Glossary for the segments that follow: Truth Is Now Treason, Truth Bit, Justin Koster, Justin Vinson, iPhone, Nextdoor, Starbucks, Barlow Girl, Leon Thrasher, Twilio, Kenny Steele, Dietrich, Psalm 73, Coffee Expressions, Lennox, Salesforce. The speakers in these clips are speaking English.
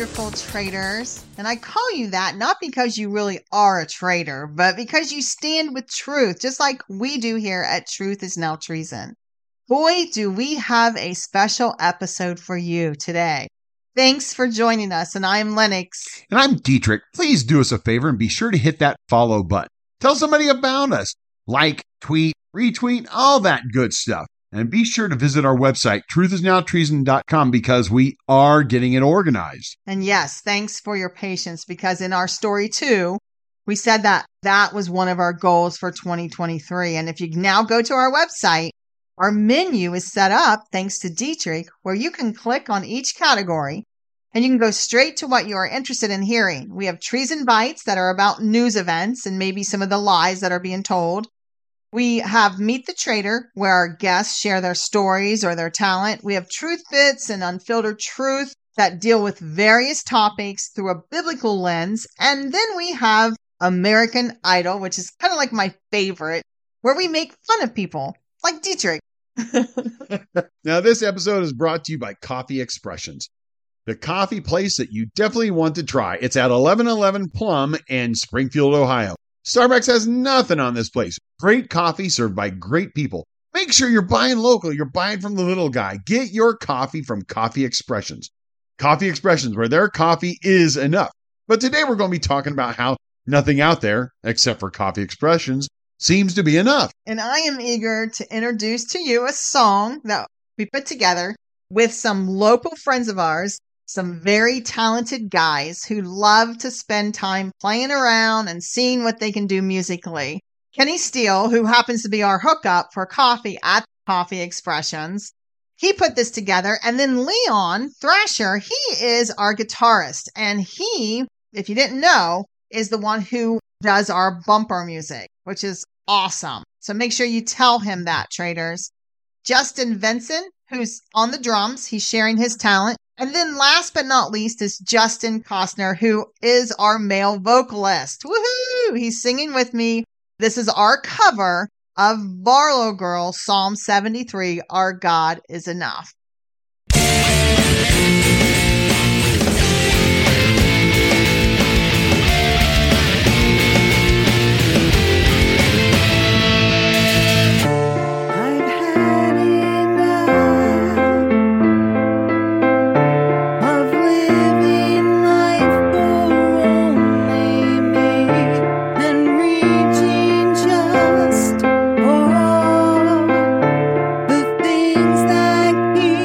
wonderful traitors. And I call you that not because you really are a traitor, but because you stand with truth, just like we do here at Truth Is Now Treason. Boy, do we have a special episode for you today. Thanks for joining us, and I'm Lennox. And I'm Dietrich. Please do us a favor and be sure to hit that follow button. Tell somebody about us. Like, tweet, retweet, all that good stuff. And be sure to visit our website, truthisnowtreason.com, because we are getting it organized. And yes, thanks for your patience, because in our story too, we said that that was one of our goals for 2023. And if you now go to our website, our menu is set up, thanks to Dietrich, where you can click on each category and you can go straight to what you are interested in hearing. We have Treason Bites that are about news events and maybe some of the lies that are being told. We have Meet the Traitor, where our guests share their stories or their talent. We have Truth Bits and Unfiltered Truth that deal with various topics through a biblical lens. And then we have American Idol, which is kind of like my favorite, where we make fun of people like Dietrich. Now, this episode is brought to you by Coffee Expressions, the coffee place that you definitely want to try. It's at 1111 Plum in Springfield, Ohio. Starbucks has nothing on this place. Great coffee served by great people. Make sure you're buying local. You're buying from the little guy. Get your coffee from Coffee Expressions. Coffee Expressions, where their coffee is enough. But today we're going to be talking about how nothing out there, except for Coffee Expressions, seems to be enough. And I am eager to introduce to you a song that we put together with some local friends of ours, some very talented guys who love to spend time playing around and seeing what they can do musically. Kenny Steele, who happens to be our hookup for coffee at Coffee Expressions, he put this together. And then Leon Thrasher, he is our guitarist. And he, if you didn't know, is the one who does our bumper music, which is awesome. So make sure you tell him that, traders. Justin Vinson, who's on the drums, he's sharing his talent. And then last but not least is Justin Koster, who is our male vocalist. Woohoo! He's singing with me. This is our cover of Barlow Girl, Psalm 73, Our God is Enough. Things that keep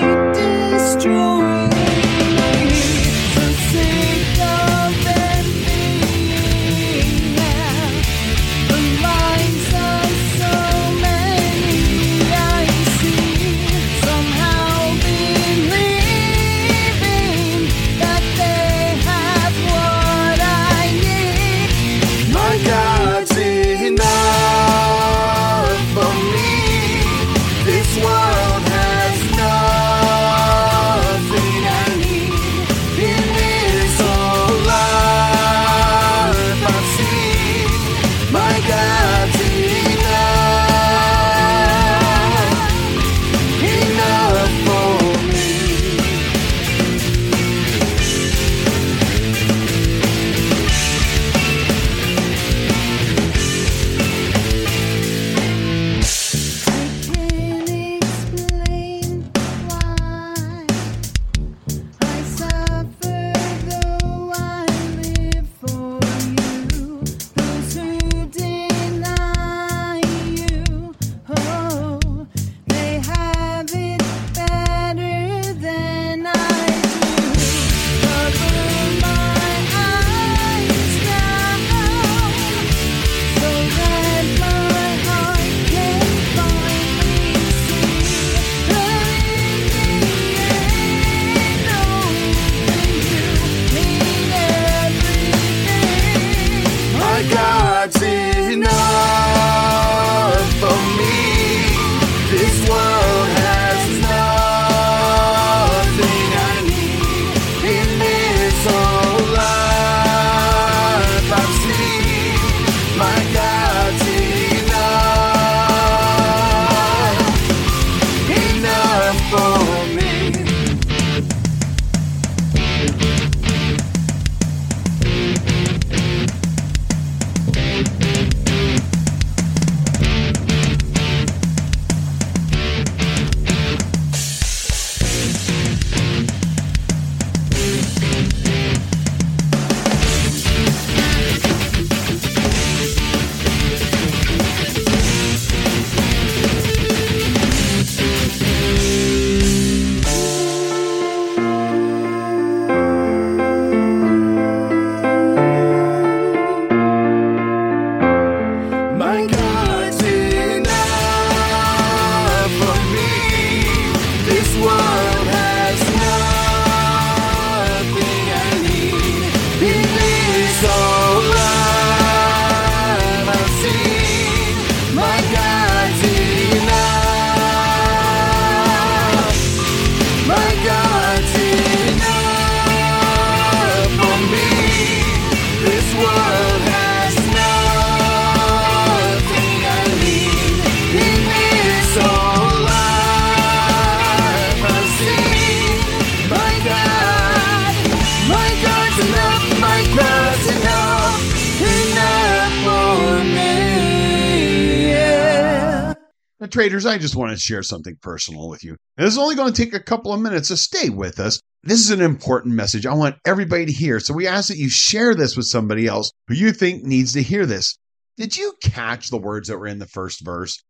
Now, traders, I just want to share something personal with you. And this is only going to take a couple of minutes, so stay with us. This is an important message I want everybody to hear. So we ask that you share this with somebody else who you think needs to hear this. Did you catch the words that were in the first verse?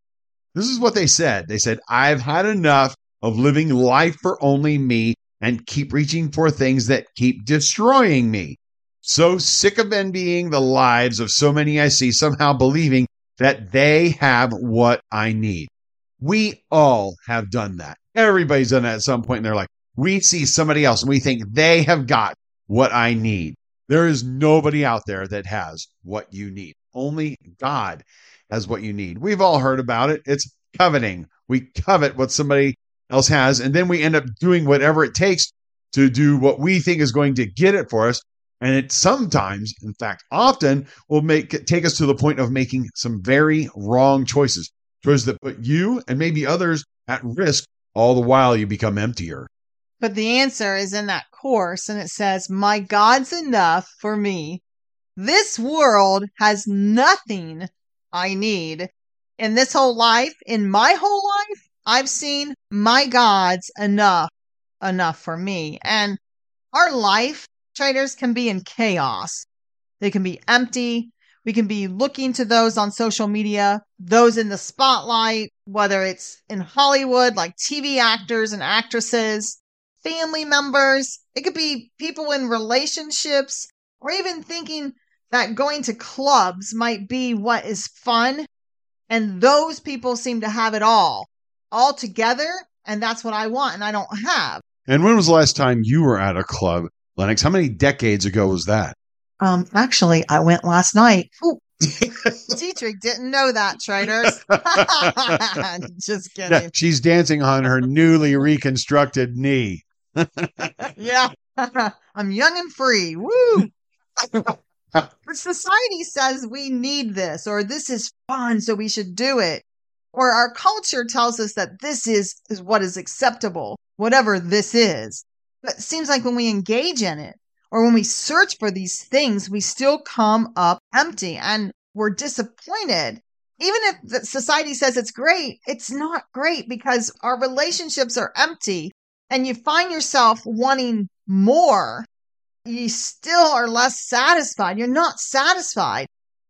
This is what they said. They said, I've had enough of living life for only me and keep reaching for things that keep destroying me. So sick of envying the lives of so many I see, somehow believing that they have what I need. We all have done that. Everybody's done that at some point in their life. We see somebody else and we think they have got what I need. There is nobody out there that has what you need. Only God has what you need. We've all heard about it. It's coveting. We covet what somebody else has, and then we end up doing whatever it takes to do what we think is going to get it for us. And it sometimes, in fact, often will take us to the point of making some very wrong choices, choices that put you and maybe others at risk, all the while you become emptier. But the answer is in that course, and it says, my God's enough for me. This world has nothing I need. In this whole life, in my whole life, I've seen my God's enough for me. And our life, traders, can be in chaos. They can be empty. We can be looking to those on social media, those in the spotlight, whether it's in Hollywood, like TV actors and actresses, family members. It could be people in relationships, or even thinking that going to clubs might be what is fun. And those people seem to have it all together. And that's what I want and I don't have. And when was the last time you were at a club, Lennox? How many decades ago was that? Actually, I went last night. Dietrich didn't know that, traders. Just kidding. No, she's dancing on her newly reconstructed knee. Yeah. I'm young and free. Woo! But society says we need this, or this is fun, so we should do it. Or our culture tells us that this is what is acceptable, whatever this is. But it seems like when we engage in it, or when we search for these things, we still come up empty and we're disappointed. Even if society says it's great, it's not great because our relationships are empty and you find yourself wanting more. You still are less satisfied. You're not satisfied.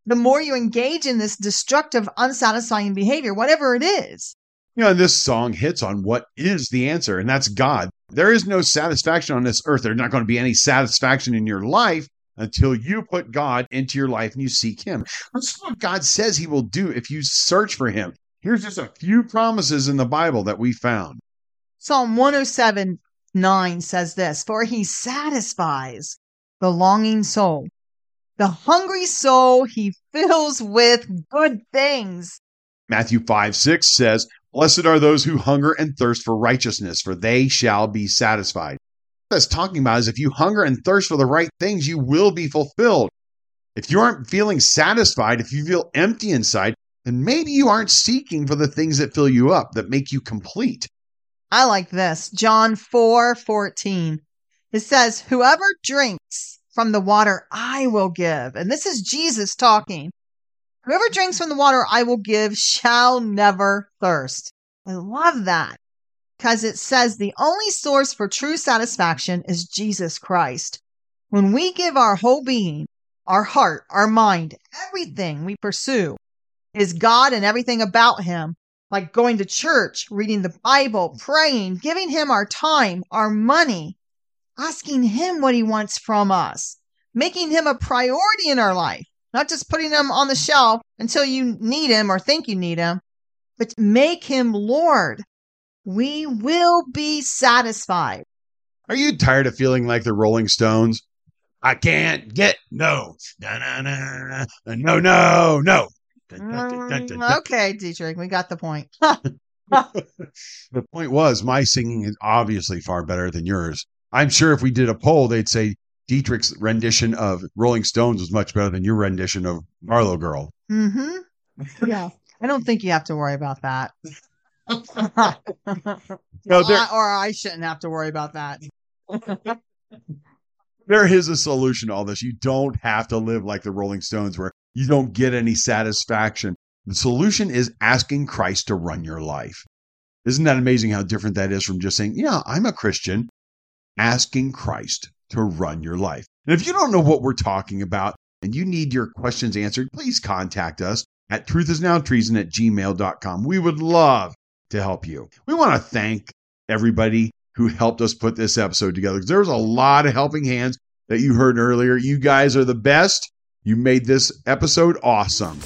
The more you engage in this destructive, unsatisfying behavior, whatever it is. You know, this song hits on what is the answer, and that's God. There is no satisfaction on this earth. There's not going to be any satisfaction in your life until you put God into your life and you seek him. That's what God says he will do if you search for him. Here's just a few promises in the Bible that we found. Psalm 107:9 says this, for he satisfies the longing soul. The hungry soul he fills with good things. Matthew 5:6 says, blessed are those who hunger and thirst for righteousness, for they shall be satisfied. What that's talking about is if you hunger and thirst for the right things, you will be fulfilled. If you aren't feeling satisfied, if you feel empty inside, then maybe you aren't seeking for the things that fill you up, that make you complete. I like this. John 4:14. It says, whoever drinks from the water I will give. And this is Jesus talking. Whoever drinks from the water I will give shall never thirst. I love that because it says the only source for true satisfaction is Jesus Christ. When we give our whole being, our heart, our mind, everything we pursue is God and everything about him, like going to church, reading the Bible, praying, giving him our time, our money, asking him what he wants from us, making him a priority in our life. Not just putting him on the shelf until you need him or think you need him, but make him Lord. We will be satisfied. Are you tired of feeling like the Rolling Stones? I can't get no. Na, na, na, na, no, no, no. Okay, Dietrich, we got the point. The point was, my singing is obviously far better than yours. I'm sure if we did a poll, they'd say, Dietrich's rendition of Rolling Stones was much better than your rendition of Barlow Girl. Mm-hmm. Yeah. I don't think you have to worry about that. I shouldn't have to worry about that. There is a solution to all this. You don't have to live like the Rolling Stones where you don't get any satisfaction. The solution is asking Christ to run your life. Isn't that amazing how different that is from just saying, yeah, I'm a Christian? Asking Christ to run your life. And if you don't know what we're talking about and you need your questions answered, please contact us at truthisnowtreason@gmail.com. We would love to help you. We want to thank everybody who helped us put this episode together. There's a lot of helping hands that you heard earlier. You guys are the best. You made this episode awesome.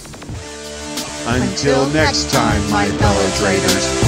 Until next time, my fellow traders.